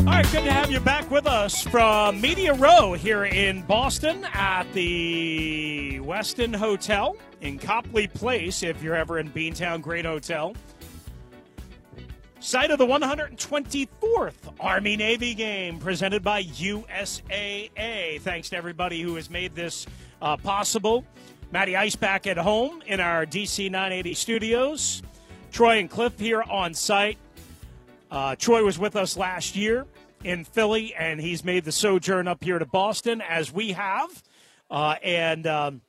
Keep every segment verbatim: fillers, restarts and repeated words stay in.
All right, good to have you back with us from Media Row here in Boston at the Westin Hotel in Copley Place, if you're ever in Beantown. Great hotel. Site of the one hundred twenty-fourth Army-Navy game presented by U S A A. Thanks to everybody who has made this uh, possible. Matty Ice back at home in our D C nine eighty studios. Troy and Cliff here on site. Uh, Troy was with us last year in Philly, and he's made the sojourn up here to Boston, as we have. Uh, and um,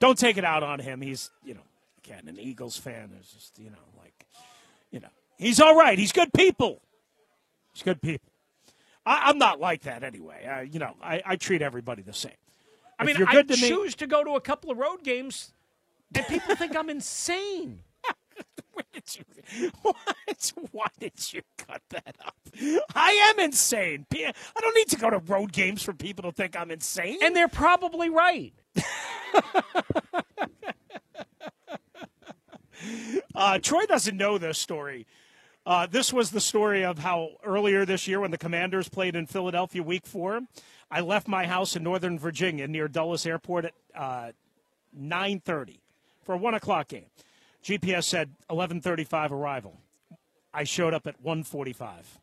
don't take it out on him. He's, you know, again, an Eagles fan. There's just, you know, like, you know, he's all right. He's good people. He's good people. I, I'm not like that anyway. I, you know, I, I treat everybody the same. I mean, I choose to go to a couple of road games, and people think I'm insane. Where did you, what? Why did you cut that up? I am insane. I don't need to go to road games for people to think I'm insane. And they're probably right. uh, Troy doesn't know this story. Uh, this was the story of how earlier this year when the Commanders played in Philadelphia week four, I left my house in Northern Virginia near Dulles Airport at uh, nine thirty for a one o'clock game. G P S said eleven thirty-five arrival. I showed up at one forty-five.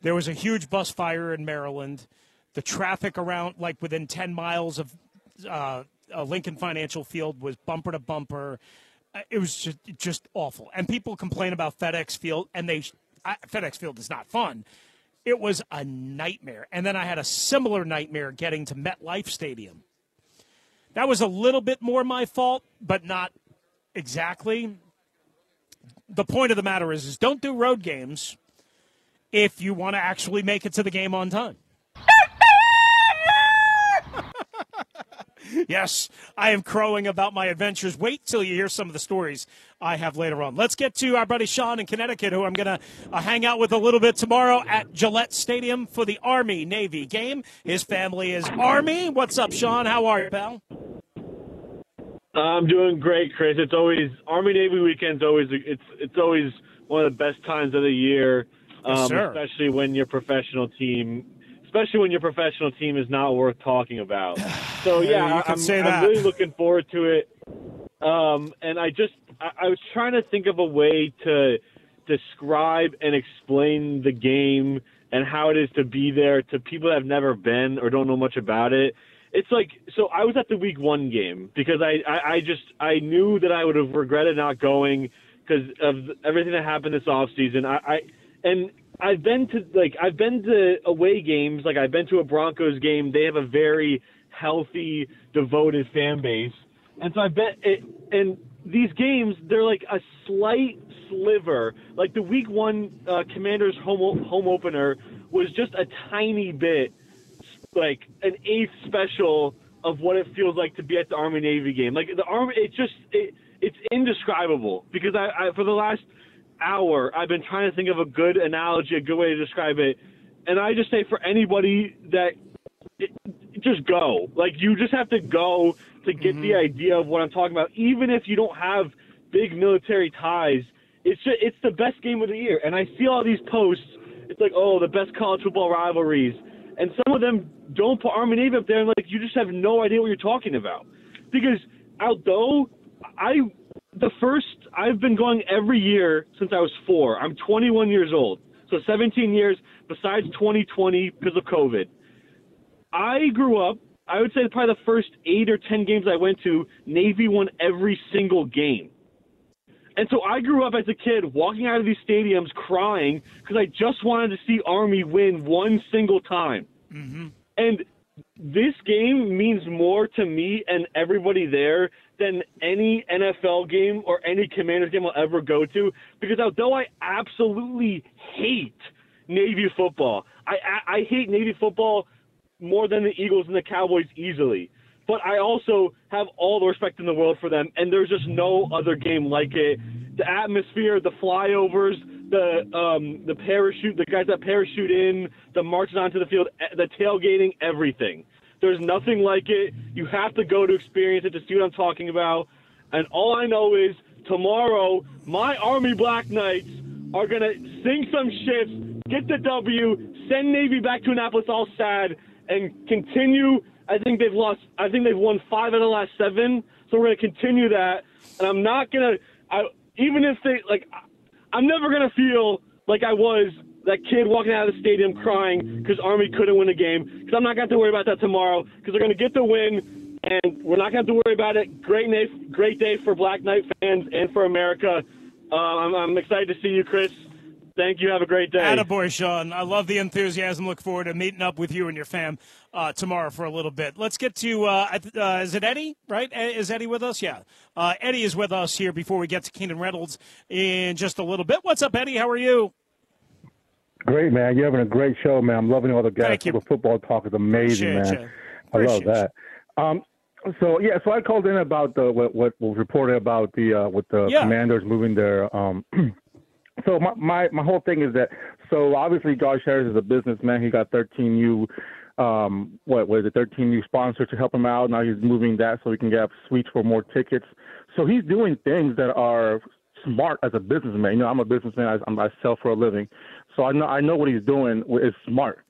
There was a huge bus fire in Maryland. The traffic around, like within ten miles of uh, Lincoln Financial Field, was bumper to bumper. It was just, just awful. And people complain about FedEx Field, and they I, FedEx Field is not fun. It was a nightmare. And then I had a similar nightmare getting to MetLife Stadium. That was a little bit more my fault, but not exactly. The point of the matter is, is don't do road games if you want to actually make it to the game on time. Yes, I am crowing about my adventures. Wait till you hear some of the stories I have later on. Let's get to our buddy Sean in Connecticut, who I'm going to uh, hang out with a little bit tomorrow at Gillette Stadium for the Army-Navy game. His family is Army. What's up, Sean? How are you, pal? I'm doing great, Chris. It's always Army-Navy weekend's always it's it's always one of the best times of the year, um, yes, sir. especially when your professional team, especially when your professional team is not worth talking about. So yeah, you can I'm, say that. I'm really looking forward to it. Um, and I just I, I was trying to think of a way to describe and explain the game and how it is to be there to people that have never been or don't know much about it. It's like, so I was at the week one game because I, I, I just, I knew that I would have regretted not going because of everything that happened this offseason. I, I, and I've been to like, I've been to away games. Like I've been to a Broncos game. They have a very healthy, devoted fan base. And so I bet it, and these games, they're like a slight sliver. Like the week one uh, Commanders home, home opener was just a tiny bit, like an eighth special of what it feels like to be at the Army Navy game. Like the Army, it's just, it, it's indescribable because I, I, for the last hour, I've been trying to think of a good analogy, a good way to describe it. And I just say for anybody that it, just go, like you just have to go to get mm-hmm. the idea of what I'm talking about. Even if you don't have big military ties, it's just, it's the best game of the year. And I see all these posts it's like, oh, the best college football rivalries. And some of them don't put Army-Navy up there, and like you just have no idea what you're talking about. Because although I the first I've been going every year since I was four. I'm twenty-one years old. So seventeen years besides twenty twenty because of COVID. I grew up, I would say probably the first eight or ten games I went to, Navy won every single game. And so I grew up as a kid walking out of these stadiums crying because I just wanted to see Army win one single time. Mm-hmm. And this game means more to me and everybody there than any N F L game or any Commanders game I'll ever go to, because although I absolutely hate Navy football, I, I, I hate Navy football more than the Eagles and the Cowboys easily. But I also have all the respect in the world for them, and there's just no other game like it. The atmosphere, the flyovers, the um, the parachute, the guys that parachute in, the marching onto the field, the tailgating, everything. There's nothing like it. You have to go to experience it to see what I'm talking about. And all I know is tomorrow, my Army Black Knights are going to sing some shifts, get the W, send Navy back to Annapolis all sad, and continue. I think they've lost. I think they've won five out of the last seven. So we're going to continue that. And I'm not going to – even if they – like, I'm never going to feel like I was – that kid walking out of the stadium crying because Army couldn't win a game, because I'm not going to have to worry about that tomorrow, because they're going to get the win, and we're not going to have to worry about it. Great day, great day for Black Knight fans and for America. Uh, I'm, I'm excited to see you, Chris. Thank you. Have a great day. Attaboy, Sean. I love the enthusiasm. Look forward to meeting up with you and your fam uh, tomorrow for a little bit. Let's get to uh, – uh, is it Eddie, right? Is Eddie with us? Yeah. Uh, Eddie is with us here before we get to Keenan Reynolds in just a little bit. What's up, Eddie? How are you? Great, man. You're having a great show, man. I'm loving all the guys. The football talk is amazing, Appreciate man. I love that. Um, so, yeah, so I called in about the what, what was reported about the uh, with the yeah. Commanders moving their um, – so my, my, my whole thing is that – so, obviously, Josh Harris is a businessman. He got thirteen U um, – what was it, thirteen U sponsors to help him out. Now he's moving that so he can get suites for more tickets. So he's doing things that are – smart as a businessman. You know, I'm a businessman. I, I'm, I sell for a living. So I know I know what he's doing is smart.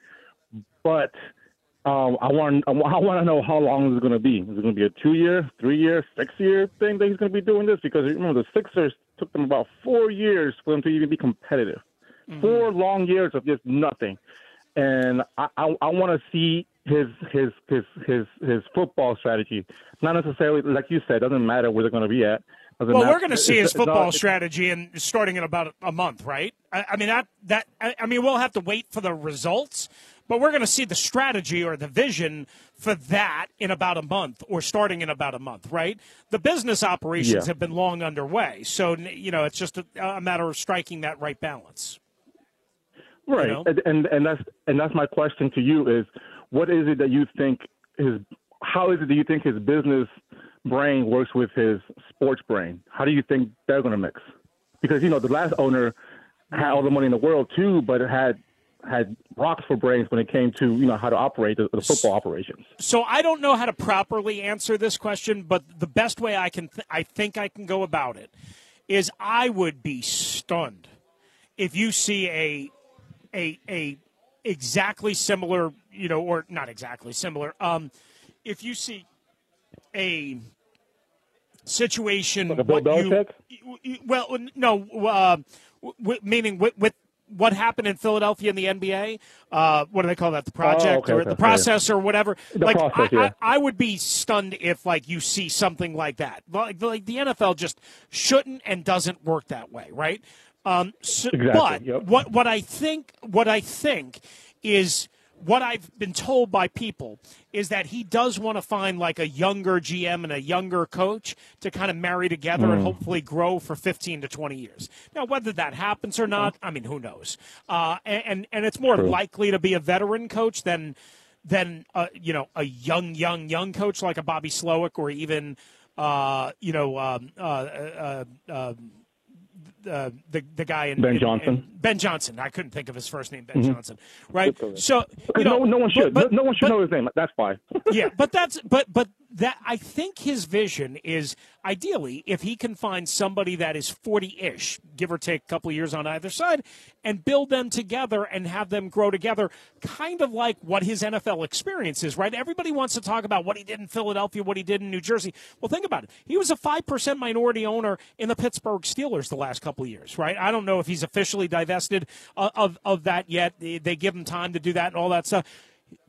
But um, I want I want to know how long is it going to be. Is it going to be a two-year, three-year, six-year thing that he's going to be doing this? Because, remember, the Sixers took them about four years for them to even be competitive. Mm-hmm. Four long years of just nothing. And I, I, I want to see his, his, his, his, his football strategy. Not necessarily, like you said, doesn't matter where they're going to be at. Well, we're going to see his football strategy in, starting in about a month, right? I, I mean, that, that I, I mean, we'll have to wait for the results, but we're going to see the strategy or the vision for that in about a month or starting in about a month, right? The business operations yeah. have been long underway, so, you know, it's just a, a matter of striking that right balance. Right, you know? and, and, and, that's, and that's my question to you is, what is it that you think his – how is it that you think his business – brain works with his sports brain? How do you think they're going to mix? Because, you know, the last owner had all the money in the world too, but it had had rocks for brains when it came to, you know, how to operate the, the football operations. So I don't know how to properly answer this question, but the best way I can th- I think I can go about it is I would be stunned if you see a a a exactly similar, you know, or not exactly similar. Um, if you see a situation like a what you, you, well no uh, w- meaning with, with what happened in Philadelphia in the N B A uh, what do they call that the project oh, okay, or okay, the process yeah. or whatever the like process, I, yeah. I, I would be stunned if like you see something like that like, like the N F L just shouldn't and doesn't work that way, right? Um, so, exactly. But yep. what what I think what I think is what I've been told by people is that he does want to find like a younger G M and a younger coach to kind of marry together mm. and hopefully grow for fifteen to twenty years. Now, whether that happens or not, I mean, who knows? Uh, and and it's more True. likely to be a veteran coach than than uh, you know a young young young coach like a Bobby Slowick or even uh, you know. Um, uh, uh, uh, Uh, the the guy in Ben Johnson. In, in Ben Johnson. I couldn't think of his first name. Ben mm-hmm. Johnson. Right. So you know, no, no one should. But, but, no one should but, know his name. That's why. yeah, but that's but but that I think his vision is ideally if he can find somebody that is forty-ish, give or take a couple of years on either side, and build them together and have them grow together, kind of like what his N F L experience is, right? Everybody wants to talk about what he did in Philadelphia, what he did in New Jersey. Well, think about it. He was a five percent minority owner in the Pittsburgh Steelers the last couple of years, right? I don't know if he's officially divested of, of, of that yet. They give him time to do that and all that stuff.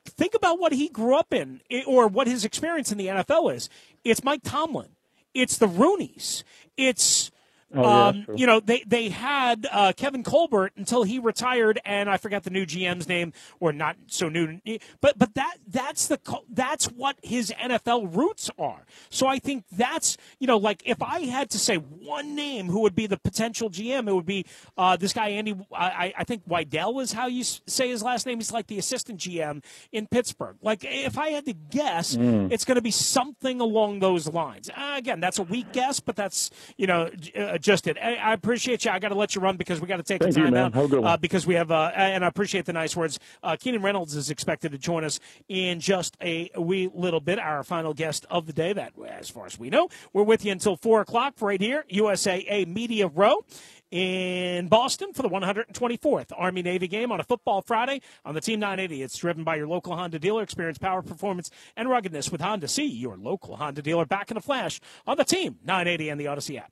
Think about what he grew up in or what his experience in the N F L is. It's Mike Tomlin. It's the Rooneys. It's, oh, yeah, um, you know, they, they had uh, Kevin Colbert until he retired, and I forgot the new G M's name, or not so new. But but that that's the that's what his N F L roots are. So I think that's, you know, like if I had to say one name who would be the potential G M, it would be uh, this guy, Andy, I, I think Wydell is how you say his last name. He's like the assistant G M in Pittsburgh. Like if I had to guess, mm. it's going to be something along those lines. Uh, again, that's a weak guess, but that's, you know, uh, just it. I appreciate you. I got to let you run because we got to take Thank the time you, out uh, because we have, uh, and I appreciate the nice words. Uh, Keenan Reynolds is expected to join us in just a wee little bit, our final guest of the day. That, as far as we know, we're with you until four o'clock right here, U S A A Media Row in Boston for the one hundred twenty-fourth Army-Navy game on a football Friday on the Team nine eighty. It's driven by your local Honda dealer. Experience power, performance, and ruggedness with Honda. See your local Honda dealer back in a flash on the Team nine eighty and the Odyssey app.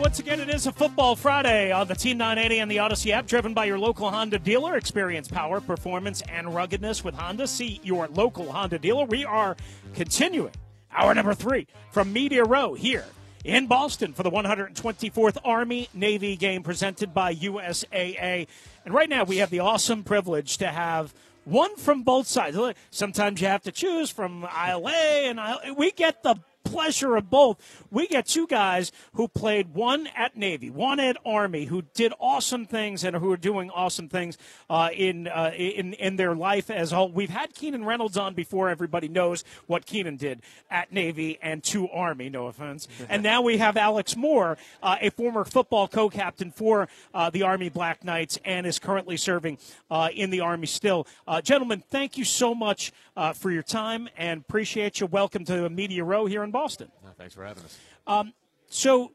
Once again, it is a football Friday on the Team nine eighty and the Odyssey app, driven by your local Honda dealer. Experience power, performance, and ruggedness with Honda. See your local Honda dealer. We are continuing hour number three from Media Row here in Boston for the one hundred twenty-fourth Army-Navy game presented by U S A A. And right now we have the awesome privilege to have one from both sides. Sometimes you have to choose from aisle A and aisle A. We get the pleasure of both. We get two guys who played, one at Navy, one at Army, who did awesome things and who are doing awesome things uh, in uh, in in their life as a whole. We've had Keenan Reynolds on before. Everybody knows what Keenan did at Navy and to Army, no offense. And now we have Alex Moore, uh, a former football co-captain for uh, the Army Black Knights and is currently serving uh, in the Army still. Uh, gentlemen, thank you so much uh, for your time and appreciate you. Welcome to Media Row here in Boston. Boston. Oh, thanks for having us. Um, so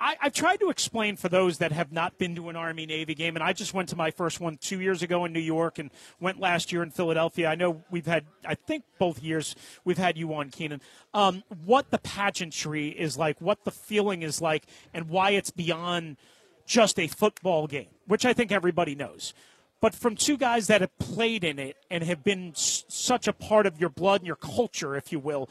I, I've tried to explain for those that have not been to an Army-Navy game, and I just went to my first one two years ago in New York and went last year in Philadelphia. I know we've had, I think both years we've had you on, Keenan, um, what the pageantry is like, what the feeling is like, and why it's beyond just a football game, which I think everybody knows. But from two guys that have played in it and have been s- such a part of your blood and your culture, if you will,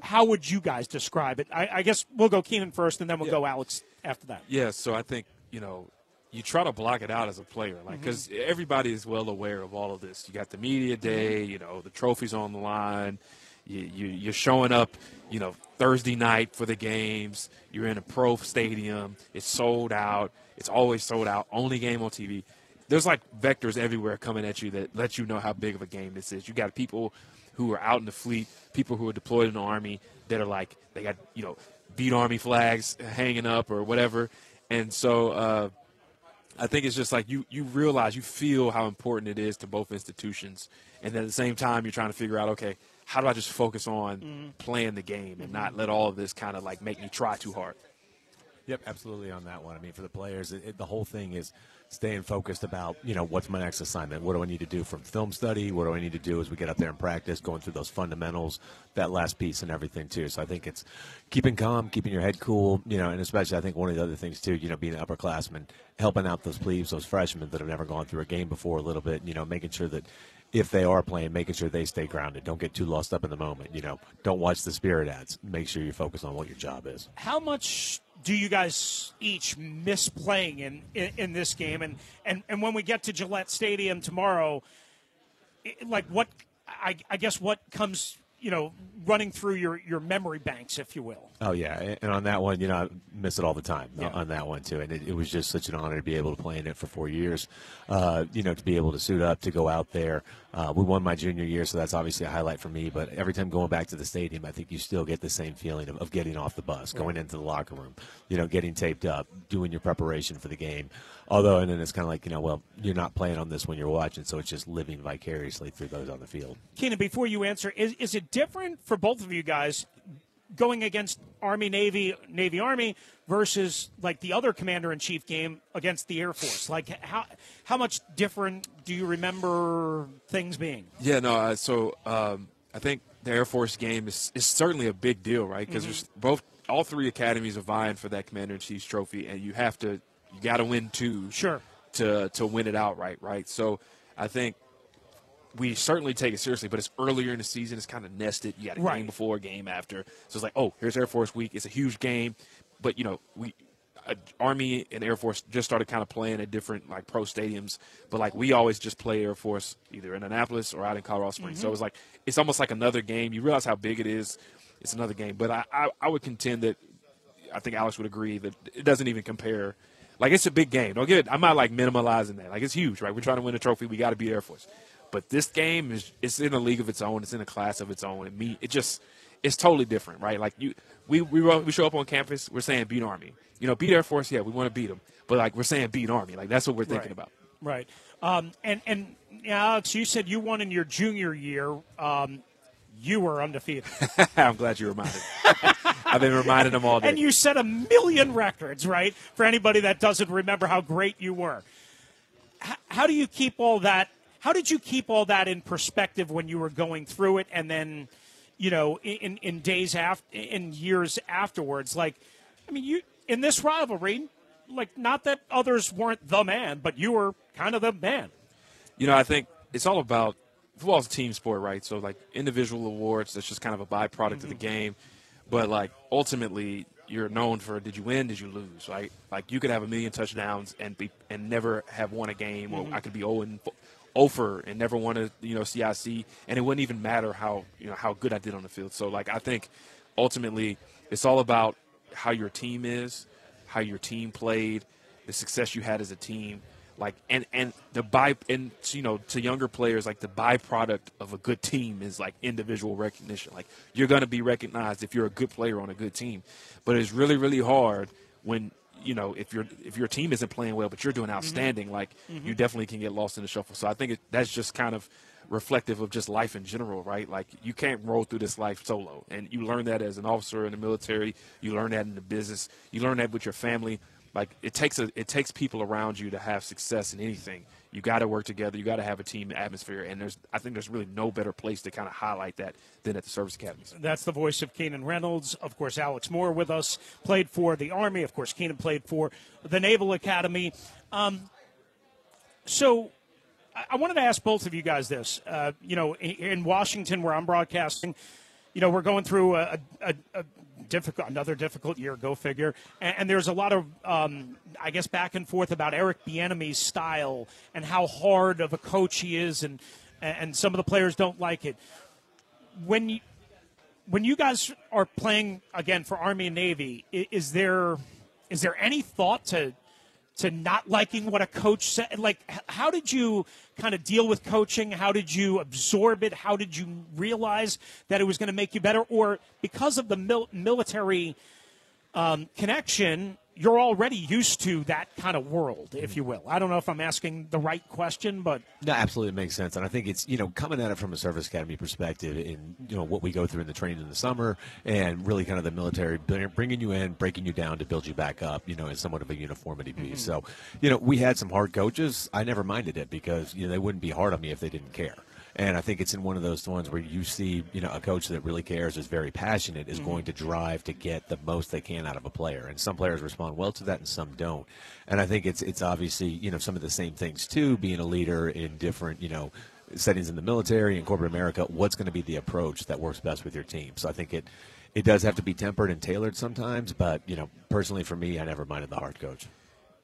how would you guys describe it? I, I guess we'll go Keenan first, and then we'll yeah. go Alex after that. Yeah, so I think, you know, you try to block it out as a player, like, because mm-hmm. everybody is well aware of all of this. You got the media day, you know, the trophies on the line. You, you, you're showing up, you know, Thursday night for the games. You're in a pro stadium. It's sold out. It's always sold out. Only game on T V. There's, like, vectors everywhere coming at you that let you know how big of a game this is. You got people who are out in the fleet, people who are deployed in the Army that are like, they got, you know, beat Army flags hanging up or whatever. And so uh, I think it's just like you you realize, you feel how important it is to both institutions. And at the same time, you're trying to figure out, okay, how do I just focus on mm-hmm. playing the game and not let all of this kind of like make me try too hard? Yep, absolutely on that one. I mean, for the players, it, it, the whole thing is staying focused about, you know, what's my next assignment? What do I need to do from film study? What do I need to do as we get up there and practice, going through those fundamentals, that last piece and everything, too. So I think it's keeping calm, keeping your head cool, you know, and especially I think one of the other things, too, you know, being an upperclassman, helping out those plebes, those freshmen that have never gone through a game before a little bit, you know, making sure that if they are playing, making sure they stay grounded. Don't get too lost up in the moment. You know, don't watch the spirit ads. Make sure you focus on what your job is. How much do you guys each miss playing in, in, in this game? And, and, and when we get to Gillette Stadium tomorrow, it, like what, I, I guess what comes, you know, running through your, your memory banks, if you will. Oh, yeah. And on that one, you know, I miss it all the time yeah. on that one, too. And it, it was just such an honor to be able to play in it for four years, uh, you know, to be able to suit up, to go out there. Uh, we won my junior year, so that's obviously a highlight for me. But every time going back to the stadium, I think you still get the same feeling of, of getting off the bus, right. going into the locker room, you know, getting taped up, doing your preparation for the game. Although, and then it's kind of like, you know, well, you're not playing on this when you're watching, so it's just living vicariously through those on the field. Keenan, before you answer, is, is it different for both of you guys going against Army-Navy, Navy-Army versus, like, the other Commander-in-Chief game against the Air Force? Like, how how much different do you remember things being? Yeah, no, uh, so um, I think the Air Force game is, is certainly a big deal, right? Because mm-hmm. both all three academies are vying for that Commander-in-Chief's trophy, and you have to you got to win two sure. to, to win it outright, right? So I think we certainly take it seriously, but it's earlier in the season. It's kind of nested. You got a right. game before, a game after. So it's like, oh, here's Air Force Week. It's a huge game. But, you know, we uh, Army and Air Force just started kind of playing at different, like, pro stadiums. But, like, we always just play Air Force either in Annapolis or out in Colorado Springs. Mm-hmm. So it was like it's almost like another game. You realize how big it is. It's another game. But I, I, I would contend that I think Alex would agree that it doesn't even compare. Like, it's a big game. Don't get it. I'm not, like, minimalizing that. Like, it's huge, right? We're trying to win a trophy. We got to beat Air Force. But this game is it's in a league of its own. It's in a class of its own. And me, it just it's totally different, right? Like you, we we we show up on campus. We're saying beat Army. You know, beat Air Force. Yeah, we want to beat them. But like we're saying beat Army. Like that's what we're thinking right. about. Right. Um. And and Alex, you said you won in your junior year. Um. You were undefeated. I'm glad you reminded. I've been reminding them all day. And you set a million records, right? For anybody that doesn't remember how great you were. H- how do you keep all that? How did you keep all that in perspective when you were going through it and then, you know, in, in days after, in years afterwards? Like, I mean, you in this rivalry, like, not that others weren't the man, but you were kind of the man. You know, I think it's all about football's a team sport, right? So, like, individual awards, that's just kind of a byproduct mm-hmm. of the game. But, like, ultimately, you're known for did you win, did you lose, right? Like, you could have a million touchdowns and be and never have won a game, mm-hmm. or I could be oh and four. Over and never want to, you know, C I C, and it wouldn't even matter how, you know, how good I did on the field. So, like, I think ultimately it's all about how your team is, how your team played, the success you had as a team, like, and and the by and you know to younger players, like, the byproduct of a good team is like individual recognition. Like, you're gonna be recognized if you're a good player on a good team, but it's really really hard when. You know, if your if your team isn't playing well, but you're doing outstanding, mm-hmm. like mm-hmm. you definitely can get lost in the shuffle. So I think it, that's just kind of reflective of just life in general, right? Like, you can't roll through this life solo, and you learn that as an officer in the military. You learn that in the business. You learn that with your family. Like, it takes a it takes people around you to have success in anything. You got to work together. You got to have a team atmosphere, and there's I think there's really no better place to kind of highlight that than at the service academies. That's the voice of Keenan Reynolds. Of course, Alex Moore with us, played for the Army. Of course, Keenan played for the Naval Academy. Um, so I-, I wanted to ask both of you guys this. Uh, you know, in-, in Washington, where I'm broadcasting, you know, we're going through a, a-, a difficult another difficult year. Go figure. And, and there's a lot of um, I guess back and forth about Eric Bieniemy's style and how hard of a coach he is, and and some of the players don't like it. When you, when you guys are playing again for Army and Navy, is there is there any thought to to not liking what a coach said? Like, how did you kind of deal with coaching? How did you absorb it? How did you realize that it was going to make you better? Or because of the mil- military um, connection, you're already used to that kind of world, if you will. I don't know if I'm asking the right question, but no, absolutely, it makes sense. And I think it's, you know, coming at it from a service academy perspective, in, you know, what we go through in the training in the summer, and really kind of the military bringing you in, breaking you down to build you back up, you know, in somewhat of a uniformity piece. Mm-hmm. So, you know, we had some hard coaches. I never minded it because, you know, they wouldn't be hard on me if they didn't care. And I think it's in one of those ones where you see, you know, a coach that really cares, is very passionate, is mm-hmm. going to drive to get the most they can out of a player. And some players respond well to that and some don't. And I think it's it's obviously, you know, some of the same things, too, being a leader in different, you know, settings in the military and corporate America. What's going to be the approach that works best with your team? So I think it it does have to be tempered and tailored sometimes. But, you know, personally for me, I never minded the hard coach.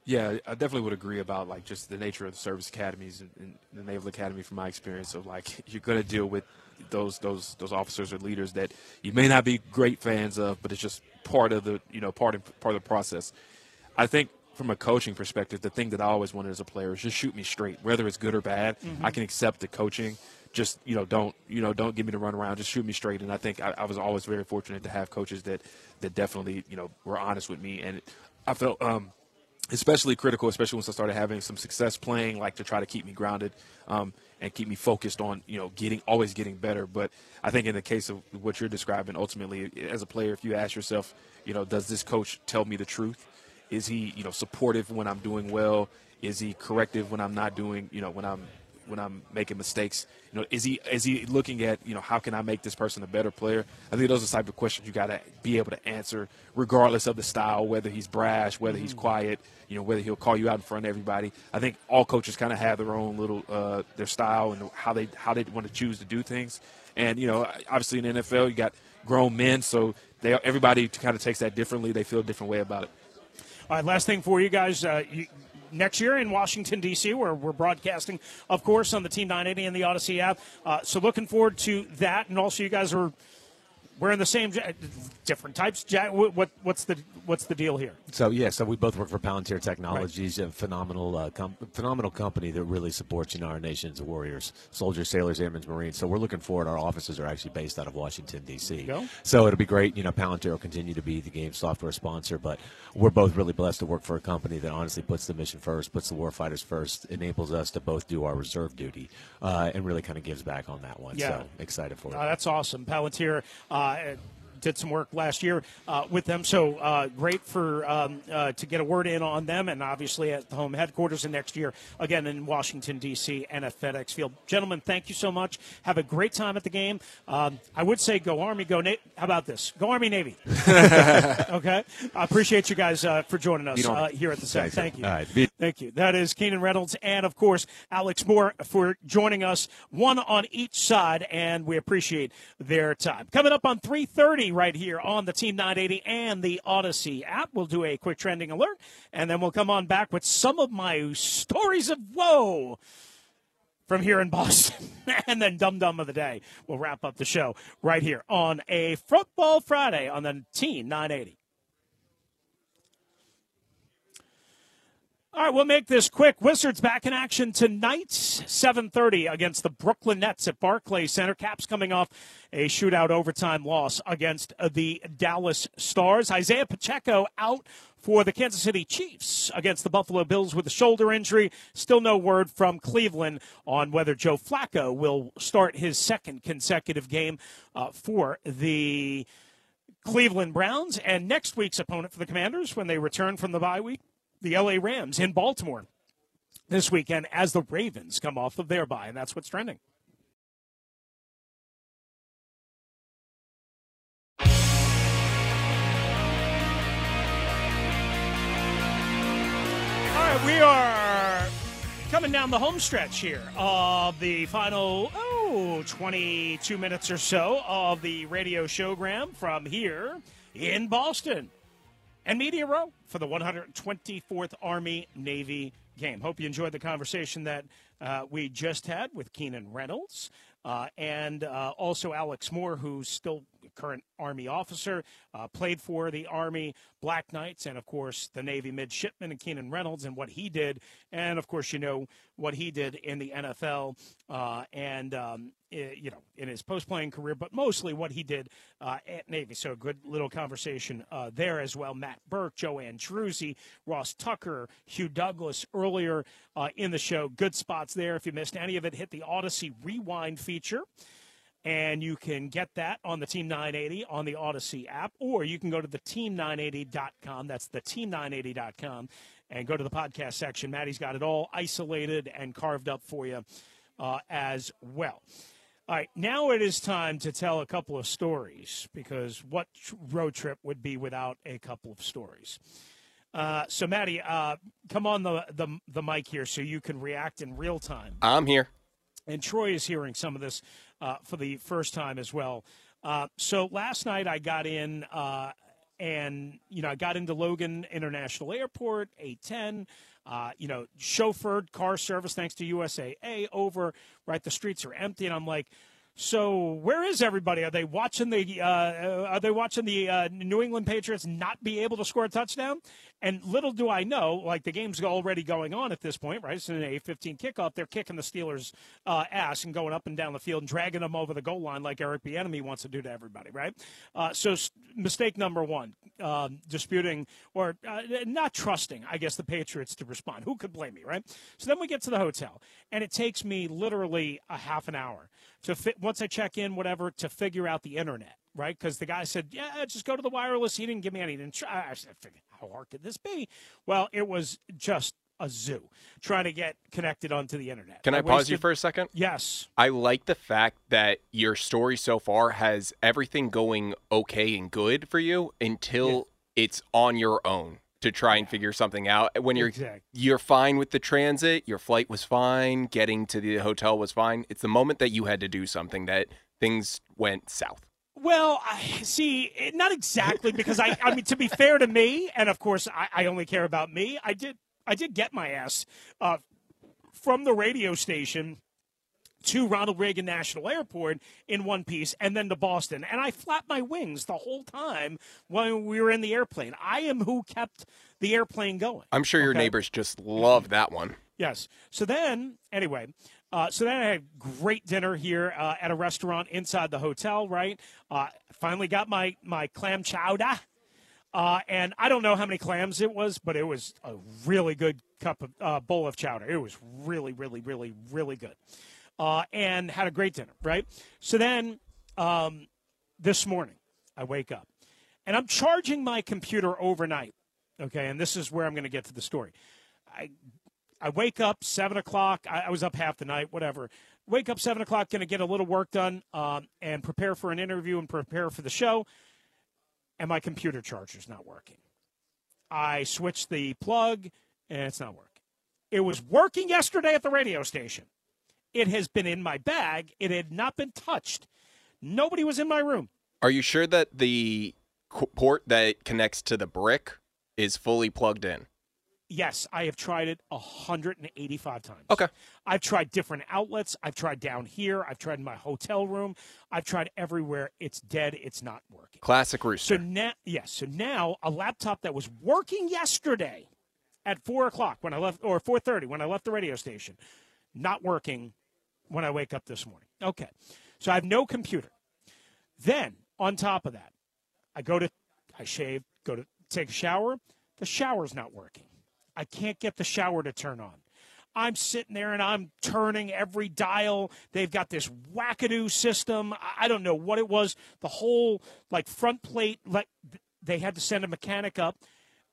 Yeah, I definitely would agree about, like, just the nature of the service academies and the Naval Academy from my experience of, like, you're going to deal with those those those officers or leaders that you may not be great fans of, but it's just part of the, you know, part, of, part of the process. I think from a coaching perspective, the thing that I always wanted as a player is just shoot me straight, whether it's good or bad. Mm-hmm. I can accept the coaching. Just, you know, don't, you know, don't give me the runaround. Just shoot me straight. And I think I, I was always very fortunate to have coaches that, that definitely, you know, were honest with me. And I felt um, – especially critical, especially once I started having some success playing, like to try to keep me grounded um, and keep me focused on, you know, getting always getting better. But I think in the case of what you're describing, ultimately, as a player, if you ask yourself, you know, does this coach tell me the truth? Is he, you know, supportive when I'm doing well? Is he corrective when I'm not doing, you know, when I'm when I'm making mistakes? You know, is he is he looking at, you know, how can I make this person a better player? I think those are the type of questions you got to be able to answer regardless of the style, whether he's brash, whether he's quiet, you know, whether he'll call you out in front of everybody. I think all coaches kind of have their own little uh, their style and how they how they want to choose to do things. And, you know, obviously in the N F L, you got grown men, so they everybody kind of takes that differently. They feel a different way about it. All right, last thing for you guys. Uh, you Next year in Washington, D C, where we're broadcasting, of course, on the Team nine eighty and the Odyssey app. Uh, so looking forward to that. And also, you guys are wearing the same, different types. What, what's the what's the deal here? So, yeah, so we both work for Palantir Technologies, right. a phenomenal uh, com- phenomenal company that really supports, you know, our nation's warriors, soldiers, sailors, airmen, Marines. So we're looking forward. Our offices are actually based out of Washington, D C. So it'll be great. You know, Palantir will continue to be the game's software sponsor, but we're both really blessed to work for a company that honestly puts the mission first, puts the warfighters first, enables us to both do our reserve duty, uh, and really kind of gives back on that one. Yeah. So excited for it. Uh, that's awesome. Palantir uh, did some work last year uh, with them, so uh, great for um, uh, to get a word in on them, and obviously at the home headquarters, and next year again in Washington, D C and at FedEx Field. Gentlemen, thank you so much. Have a great time at the game. Um, I would say go Army, go Navy. How about this? Go Army, Navy. Okay? I appreciate you guys uh, for joining us uh, here at the set. Thank you. Right. Thank you. That is Keenan Reynolds and, of course, Alex Moore for joining us, one on each side, and we appreciate their time. Coming up on three thirty right here on the Team nine eighty and the Odyssey app. We'll do a quick trending alert, and then we'll come on back with some of my stories of woe from here in Boston. And then Dum Dum of the Day. We'll wrap up the show right here on a Football Friday on the Team nine eighty. All right, we'll make this quick. Wizards back in action tonight, seven thirty against the Brooklyn Nets at Barclays Center. Caps coming off a shootout overtime loss against the Dallas Stars. Isaiah Pacheco out for the Kansas City Chiefs against the Buffalo Bills with a shoulder injury. Still no word from Cleveland on whether Joe Flacco will start his second consecutive game uh, for the Cleveland Browns. And next week's opponent for the Commanders, when they return from the bye week, the L A Rams in Baltimore this weekend as the Ravens come off of their bye, and that's what's trending. All right, we are coming down the home stretch here of the final oh, twenty-two minutes or so of the radio showgram from here in Boston and Media Row for the one hundred twenty-fourth Army-Navy game. Hope you enjoyed the conversation that uh, we just had with Keenan Reynolds uh, and uh, also Alex Moore, who's still current Army officer, uh, played for the Army Black Knights, and, of course, the Navy midshipman and Keenan Reynolds and what he did. And, of course, you know what he did in the N F L uh, and, um, it, you know, in his post-playing career, but mostly what he did uh, at Navy. So a good little conversation uh, there as well. Matt Burke, Joanne Druzy, Ross Tucker, Hugh Douglas earlier uh, in the show. Good spots there. If you missed any of it, hit the Odyssey Rewind feature. And you can get that on the Team nine eighty on the Odyssey app, or you can go to the team nine eighty dot com. That's the team nine eighty dot com, and go to the podcast section. Maddie's got it all isolated and carved up for you uh, as well. All right, now it is time to tell a couple of stories, because what road trip would be without a couple of stories? Uh, so, Maddie, uh, come on the, the the mic here so you can react in real time. I'm here. And Troy is hearing some of this uh, for the first time as well. Uh, so last night I got in uh, and, you know, I got into Logan International Airport, eight ten, uh, you know, chauffeured car service thanks to U S A A over, right? The streets are empty. And I'm like, so where is everybody? Are they watching the uh, are they watching the uh, New England Patriots not be able to score a touchdown? And little do I know, like, the game's already going on at this point, right? It's an eight fifteen kickoff. They're kicking the Steelers' uh, ass and going up and down the field and dragging them over the goal line like Eric Bieniemy wants to do to everybody, right? Uh, so mistake number one, uh, disputing or uh, not trusting, I guess, the Patriots to respond. Who could blame me, right? So then we get to the hotel, and it takes me literally a half an hour to fit, once I check in, whatever, to figure out the internet. Right, because the guy said, yeah, just go to the wireless. He didn't give me any. I figured, how hard could this be? Well, it was just a zoo trying to get connected onto the internet. Can I, I pause wasted... you for a second? Yes. I like the fact that your story so far has everything going okay and good for you until yeah. it's on your own to try and yeah. figure something out. When you're exactly. you're fine with the transit, your flight was fine, getting to the hotel was fine. It's the moment that you had to do something that things went south. Well, I, see, not exactly, because I, I mean, to be fair to me, and of course, I, I only care about me. I did, I did get my ass uh, from the radio station to Ronald Reagan National Airport in one piece, and then to Boston, and I flapped my wings the whole time when we were in the airplane. I am who kept the airplane going. I'm sure your okay? neighbors just love that one. Yes. So then, anyway. Uh, so then I had great dinner here uh, at a restaurant inside the hotel, right? Uh, finally got my, my clam chowder, uh, and I don't know how many clams it was, but it was a really good cup of uh, bowl of chowder. It was really, really, really, really good, uh, and had a great dinner, right? So then um, this morning I wake up, and I'm charging my computer overnight, okay? And this is where I'm going to get to the story. I I wake up seven o'clock. I, I was up half the night, whatever. Wake up seven o'clock, going to get a little work done um, and prepare for an interview and prepare for the show. And my computer charger's not working. I switched the plug, and it's not working. It was working yesterday at the radio station. It has been in my bag. It had not been touched. Nobody was in my room. Are you sure that the port that connects to the brick is fully plugged in? Yes, I have tried it one hundred eighty-five times. Okay. I've tried different outlets. I've tried down here. I've tried in my hotel room. I've tried everywhere. It's dead. It's not working. Classic rooster. So now, yes. So now a laptop that was working yesterday at four o'clock when I left, or four thirty when I left the radio station, not working when I wake up this morning. Okay. So I have no computer. Then on top of that, I go to, I shave, go to take a shower. The shower's not working. I can't get the shower to turn on. I'm sitting there, and I'm turning every dial. They've got this wackadoo system. I don't know what it was. The whole, like, front plate, like, they had to send a mechanic up.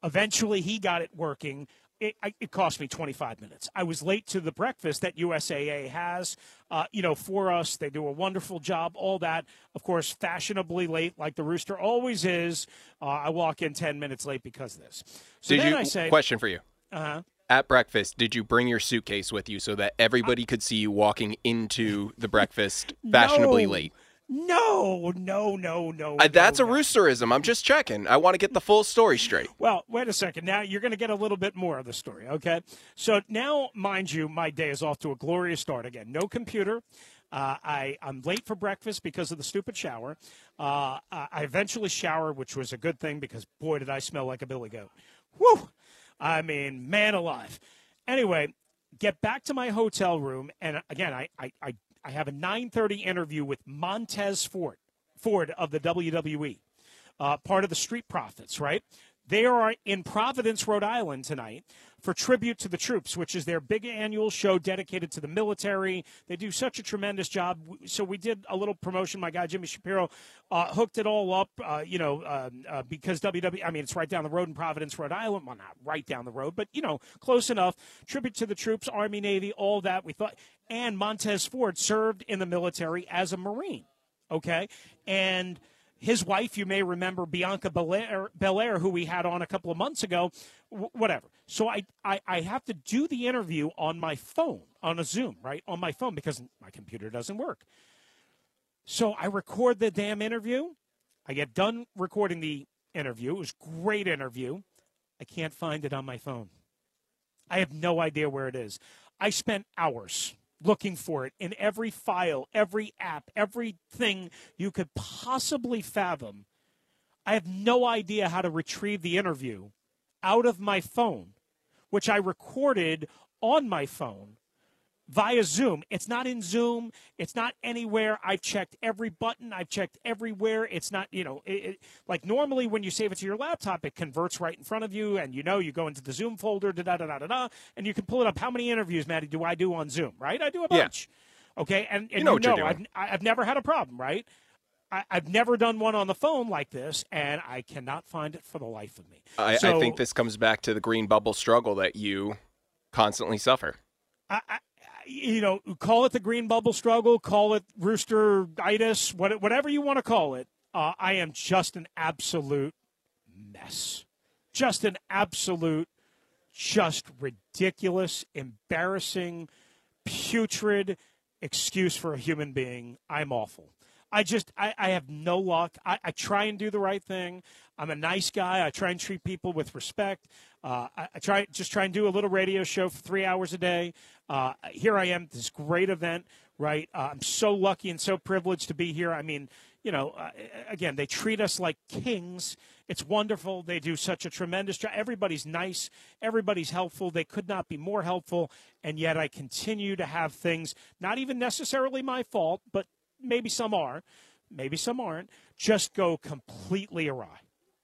Eventually, he got it working. It, it cost me twenty-five minutes. I was late to the breakfast that U S A A has, uh, you know, for us. They do a wonderful job, all that. Of course, fashionably late, like the rooster always is. Uh, I walk in ten minutes late because of this. So Did then you, I say, question for you. Uh-huh. At breakfast, did you bring your suitcase with you so that everybody I, could see you walking into the breakfast fashionably no, late? No, no, no, no. Uh, that's no, a roosterism. No. I'm just checking. I want to get the full story straight. Well, wait a second. Now you're going to get a little bit more of the story, okay? So now, mind you, my day is off to a glorious start again. No computer. Uh, I, I'm late for breakfast because of the stupid shower. Uh, I eventually showered, which was a good thing because, boy, did I smell like a billy goat. Woo! I mean, man alive. Anyway, get back to my hotel room, and again, I I, I, I have a nine thirty interview with Montez Ford, Ford of the W W E, uh, part of the Street Profits, right? They are in Providence, Rhode Island tonight for Tribute to the Troops, which is their big annual show dedicated to the military. They do such a tremendous job. So we did a little promotion. My guy Jimmy Shapiro uh, hooked it all up, uh, you know, uh, uh, because W W E, I mean, it's right down the road in Providence, Rhode Island. Well, not right down the road, but, you know, close enough. Tribute to the Troops, Army, Navy, all that we thought. And Montez Ford served in the military as a Marine, okay? And his wife, you may remember, Bianca Belair, Belair, who we had on a couple of months ago, w- whatever. So I, I, I have to do the interview on my phone, on a Zoom, right, on my phone because my computer doesn't work. So I record the damn interview. I get done recording the interview. It was a great interview. I can't find it on my phone. I have no idea where it is. I spent hours looking for it in every file, every app, everything you could possibly fathom. I have no idea how to retrieve the interview out of my phone, which I recorded on my phone via Zoom. It's not in Zoom. It's not anywhere. I've checked every button. I've checked everywhere. It's not, you know, it, it, like normally when you save it to your laptop, it converts right in front of you. And, you know, you go into the Zoom folder, da da da da da, and you can pull it up. How many interviews, Maddie, do I do on Zoom, right? I do a bunch. Yeah. Okay. And, and you know, you know I've, I've never had a problem, right? I, I've never done one on the phone like this, and I cannot find it for the life of me. I, so, I think this comes back to the green bubble struggle that you constantly suffer. I, I You know, call it the green bubble struggle, call it roosteritis, whatever you want to call it. Uh, I am just an absolute mess. Just an absolute, just ridiculous, embarrassing, putrid excuse for a human being. I'm awful. I just, I, I have no luck. I, I try and do the right thing. I'm a nice guy. I try and treat people with respect. Uh, I, I try, just try and do a little radio show for three hours a day. Uh, here I am, this great event, right? Uh, I'm so lucky and so privileged to be here. I mean, you know, uh, again, they treat us like kings. It's wonderful. They do such a tremendous job. Everybody's nice. Everybody's helpful. They could not be more helpful. And yet I continue to have things, not even necessarily my fault, but maybe some are, maybe some aren't, just go completely awry.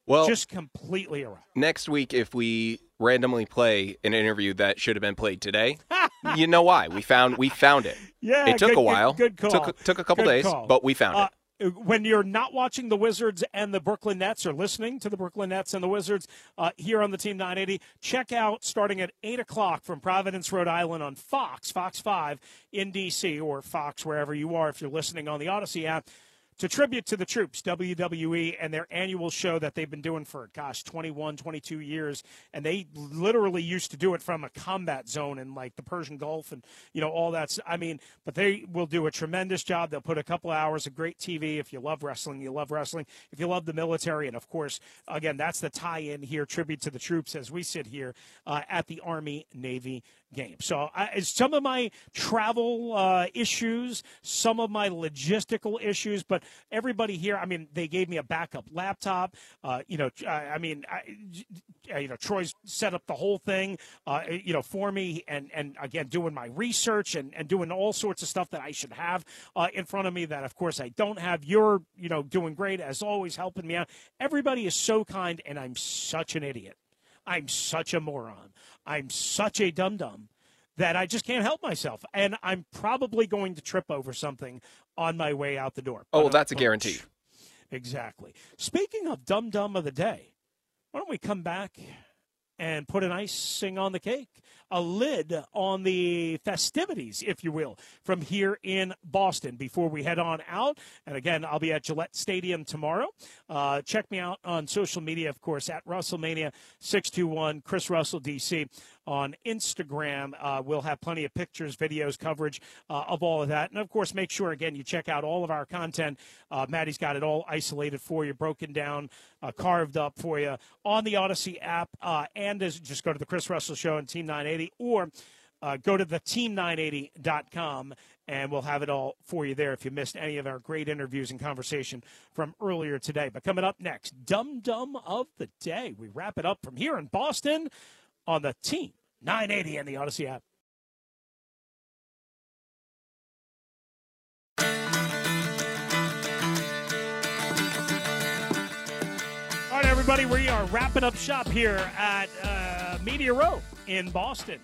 Well, just completely awry. Next week, if we randomly play an interview that should have been played today, you know why. We found we found it. Yeah, it took good, a while. Good, good call. Took, took a couple good days, call. But we found uh, it. When you're not watching the Wizards and the Brooklyn Nets or listening to the Brooklyn Nets and the Wizards uh, here on the Team nine eighty, check out starting at eight o'clock from Providence, Rhode Island on Fox, Fox five in D C or Fox wherever you are if you're listening on the Odyssey app. To Tribute to the Troops, W W E, and their annual show that they've been doing for, gosh, twenty-one, twenty-two years. And they literally used to do it from a combat zone in, like, the Persian Gulf and, you know, all that. I mean, but they will do a tremendous job. They'll put a couple hours of great T V. If you love wrestling, you love wrestling. If you love the military, and, of course, again, that's the tie-in here, Tribute to the Troops, as we sit here uh, at the Army-Navy game. So I, some of my travel uh, issues, some of my logistical issues, but everybody here, I mean, they gave me a backup laptop. Uh, you know, I, I mean, I, you know, Troy's set up the whole thing, uh, you know, for me, and, and again, doing my research and, and doing all sorts of stuff that I should have uh, in front of me that, of course, I don't have. You're, you know, doing great, as always, helping me out. Everybody is so kind, and I'm such an idiot. I'm such a moron. I'm such a dum-dum that I just can't help myself. And I'm probably going to trip over something on my way out the door. Oh, well, that's a guarantee. Exactly. Speaking of dum-dum of the day, why don't we come back and put an icing on the cake, a lid on the festivities, if you will, from here in Boston before we head on out. And, again, I'll be at Gillette Stadium tomorrow. Uh, check me out on social media, of course, at Russellmania six two one, Chris Russell, D C, on Instagram. Uh, we'll have plenty of pictures, videos, coverage uh, of all of that. And, of course, make sure, again, you check out all of our content. Uh, Maddie's got it all isolated for you, broken down, uh, carved up for you on the Odyssey app. Uh, and as, just go to the Chris Russell Show and Team nine eighty or uh, go to the team nine eighty dot com, and we'll have it all for you there if you missed any of our great interviews and conversation from earlier today. But coming up next, Dum Dum of the Day. We wrap it up from here in Boston on the Team nine eighty and the Odyssey app. All right, everybody, we are wrapping up shop here at uh, Media Row in Boston,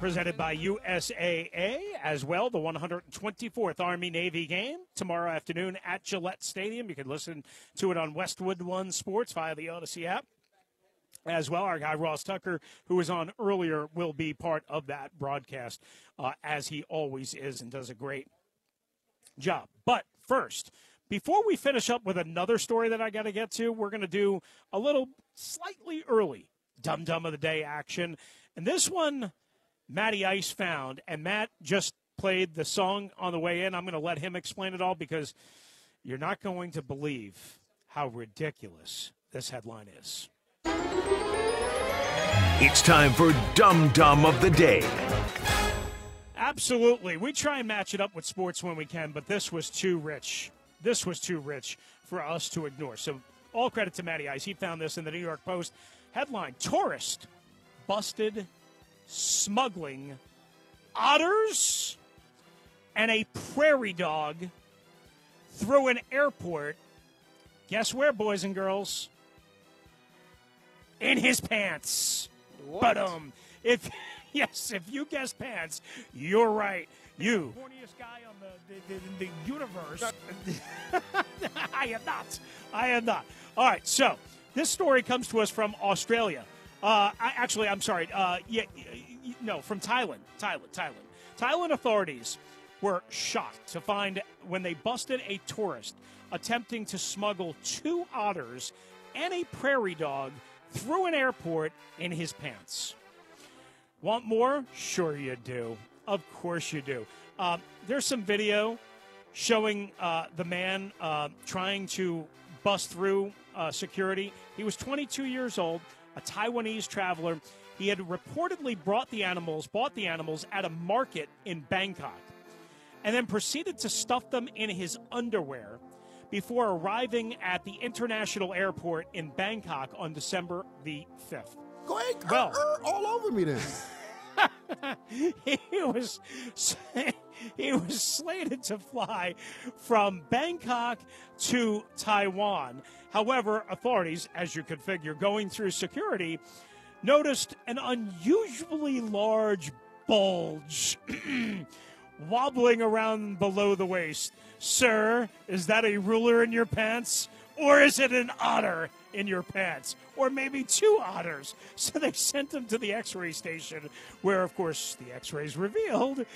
presented by U S A A as well. The one hundred twenty-fourth Army-Navy game tomorrow afternoon at Gillette Stadium. You can listen to it on Westwood One Sports via the Odyssey app as well. Our guy Ross Tucker, who was on earlier, will be part of that broadcast uh, as he always is and does a great job. But first, before we finish up with another story that I got to get to, we're going to do a little slightly early Dum Dum of the Day action. And this one, Matty Ice found, and Matt just played the song on the way in. I'm going to let him explain it all because you're not going to believe how ridiculous this headline is. It's time for Dum Dum of the Day. Absolutely. We try and match it up with sports when we can, but this was too rich. This was too rich for us to ignore. So all credit to Matty Ice. He found this in the New York Post. Headline, tourist busted smuggling otters and a prairie dog through an airport. Guess where, boys and girls? In his pants. What? But, um, if, yes, if you guess pants, you're right. You. Horniest guy on the, the, the, the universe. I am not. I am not. All right, so this story comes to us from Australia. Uh, I, actually, I'm sorry. Uh, yeah, no, from Thailand. Thailand, Thailand. Thailand authorities were shocked to find when they busted a tourist attempting to smuggle two otters and a prairie dog through an airport in his pants. Want more? Sure you do. Of course you do. Um, there's some video showing uh, the man uh, trying to bust through uh, security. He was twenty-two years old, a Taiwanese traveler. He had reportedly brought the animals, bought the animals at a market in Bangkok, and then proceeded to stuff them in his underwear before arriving at the international airport in Bangkok on December the fifth. Go ahead, well, uh, uh, all over me then. he was he was slated to fly from Bangkok to Taiwan. However, authorities, as you could figure, going through security, noticed an unusually large bulge wobbling around below the waist. Sir, is that a ruler in your pants? Or is it an otter in your pants? Or maybe two otters. So they sent him to the x-ray station where, of course, the x-rays revealed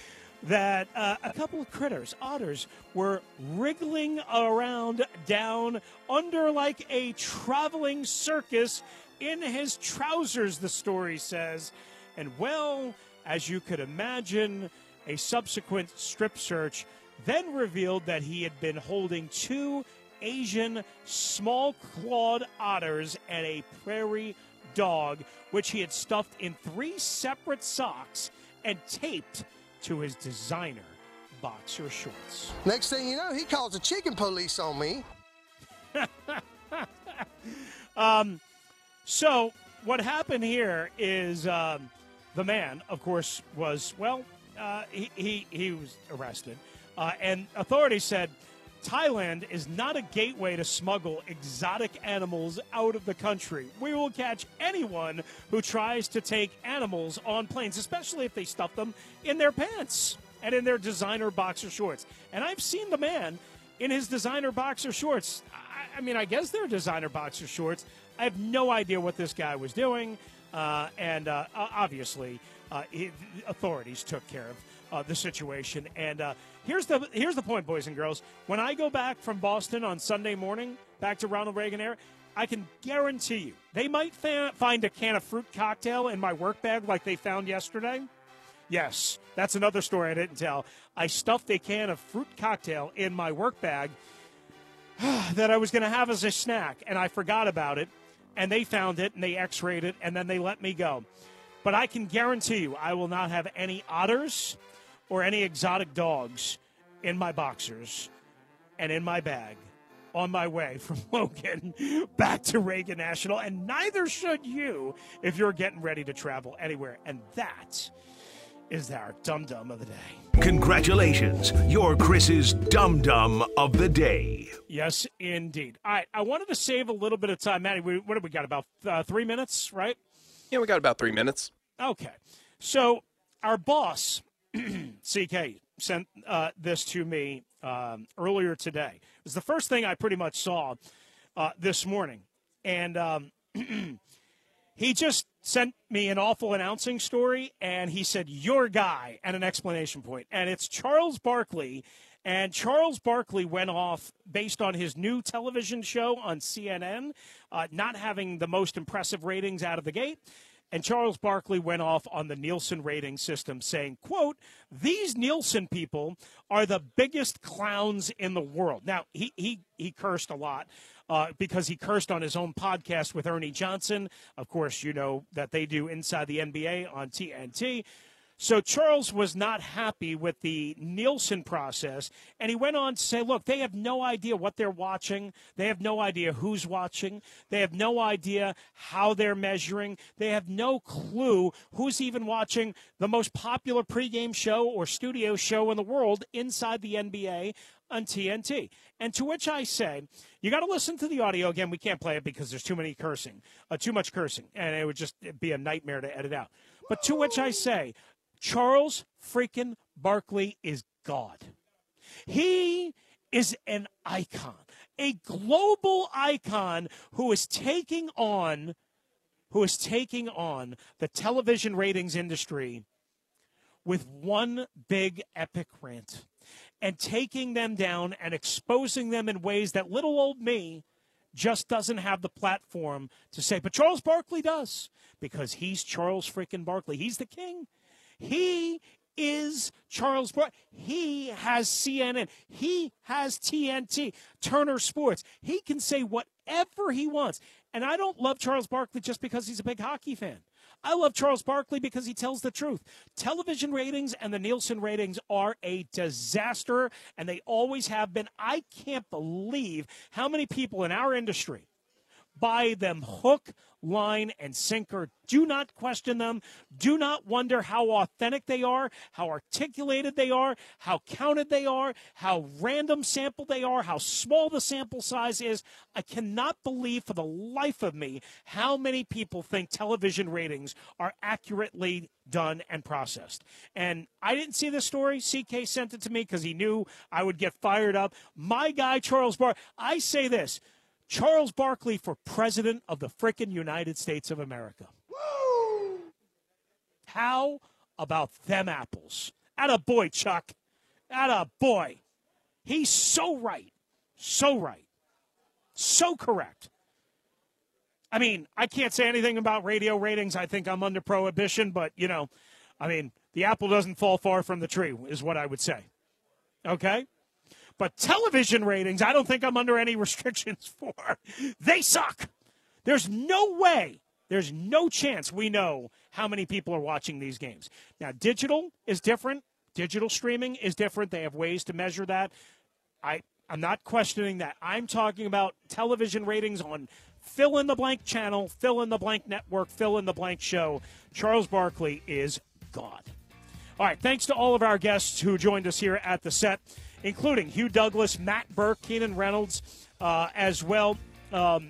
that uh, a couple of critters, otters, were wriggling around down under like a traveling circus in his trousers, the story says. And well, as you could imagine, a subsequent strip search then revealed that he had been holding two Asian small-clawed otters and a prairie dog, which he had stuffed in three separate socks and taped to his designer boxer shorts. Next thing you know, he calls the chicken police on me. um, so what happened here is um, the man, of course, was, well, uh, he, he, he was arrested. Uh, and authorities said, Thailand is not a gateway to smuggle exotic animals out of the country. We will catch anyone who tries to take animals on planes, especially if they stuff them in their pants and in their designer boxer shorts. And I've seen the man in his designer boxer shorts. I, I mean, I guess they're designer boxer shorts. I have no idea what this guy was doing. Uh, and uh, obviously, uh, he, authorities took care of Uh, the situation. And uh, here's the here's the point, boys and girls. When I go back from Boston on Sunday morning, back to Ronald Reagan Air, I can guarantee you they might fa- find a can of fruit cocktail in my work bag like they found yesterday. Yes, that's another story I didn't tell. I stuffed a can of fruit cocktail in my work bag that I was going to have as a snack, and I forgot about it, and they found it, and they x-rayed it, and then they let me go. But I can guarantee you I will not have any otters or any exotic dogs in my boxers and in my bag on my way from Logan back to Reagan National. And neither should you if you're getting ready to travel anywhere. And that is our Dum Dum of the Day. Congratulations. You're Chris's Dum Dum of the Day. Yes, indeed. All right. I wanted to save a little bit of time. Maddie, we, what have we got? About uh, three minutes, right? Yeah, we got about three minutes. Okay. So our boss, C K, sent uh, this to me um, earlier today. It was the first thing I pretty much saw uh, this morning. And um, he just sent me an awful announcing story, and he said, your guy, and an exclamation point. And it's Charles Barkley. And Charles Barkley went off based on his new television show on C N N, uh, not having the most impressive ratings out of the gate. And Charles Barkley went off on the Nielsen rating system saying, quote, these Nielsen people are the biggest clowns in the world. Now, he he, he cursed a lot uh, because he cursed on his own podcast with Ernie Johnson. Of course, you know that they do Inside the N B A on T N T. So Charles was not happy with the Nielsen process, and he went on to say, look, they have no idea what they're watching. They have no idea who's watching. They have no idea how they're measuring. They have no clue who's even watching the most popular pregame show or studio show in the world, Inside the N B A on T N T. And to which I say, you got to listen to the audio. Again, we can't play it because there's too many cursing, uh, too much cursing, and it would just be a nightmare to edit out. But to which I say, Charles freaking Barkley is God. He is an icon, a global icon who is taking on, who is taking on the television ratings industry with one big epic rant and taking them down and exposing them in ways that little old me just doesn't have the platform to say. But Charles Barkley does, because he's Charles freaking Barkley. He's the king. He is Charles Barkley. He has C N N. He has T N T, Turner Sports. He can say whatever he wants. And I don't love Charles Barkley just because he's a big hockey fan. I love Charles Barkley because he tells the truth. Television ratings and the Nielsen ratings are a disaster, and they always have been. I can't believe how many people in our industry buy them hook, line, and sinker. Do not question them. Do not wonder how authentic they are, how articulated they are, how counted they are, how random sample they are, how small the sample size is. I cannot believe for the life of me how many people think television ratings are accurately done and processed. And I didn't see this story. C K sent it to me because he knew I would get fired up. My guy, Charles Barr, I say this. Charles Barkley for president of the frickin' United States of America. Woo! How about them apples? Attaboy, Chuck. Attaboy. He's so right. So right. So correct. I mean, I can't say anything about radio ratings. I think I'm under prohibition, but, you know, I mean, the apple doesn't fall far from the tree is what I would say. Okay? But television ratings, I don't think I'm under any restrictions for. They suck. There's no way, there's no chance we know how many people are watching these games. Now, digital is different. Digital streaming is different. They have ways to measure that. I, I'm not questioning that. I'm talking about television ratings on fill-in-the-blank channel, fill-in-the-blank network, fill-in-the-blank show. Charles Barkley is God. All right, thanks to all of our guests who joined us here at the set, including Hugh Douglas, Matt Burke, Keenan Reynolds, uh, as well, um,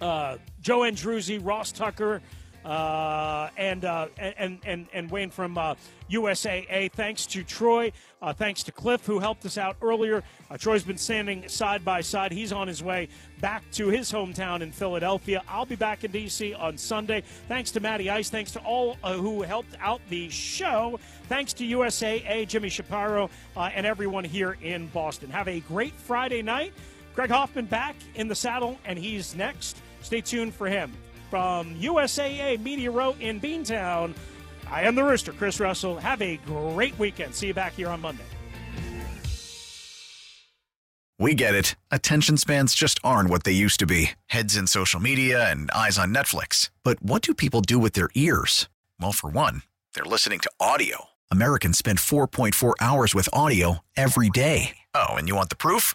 uh, Joe Andruzzi, Ross Tucker, uh, and, uh, and and and Wayne from uh, U S A A. Thanks to Troy. Uh, thanks to Cliff, who helped us out earlier. Uh, Troy's been standing side by side. He's on his way back to his hometown in Philadelphia. I'll be back in D C on Sunday. Thanks to Matty Ice. Thanks to all uh, who helped out the show. Thanks to U S A A, Jimmy Shapiro, uh, and everyone here in Boston. Have a great Friday night. Greg Hoffman back in the saddle, and he's next. Stay tuned for him. From U S A A Media Row in Beantown, I am the Rooster, Chris Russell. Have a great weekend. See you back here on Monday. We get it. Attention spans just aren't what they used to be. Heads in social media and eyes on Netflix. But what do people do with their ears? Well, for one, they're listening to audio. Americans spend four point four hours with audio every day. Oh, and you want the proof?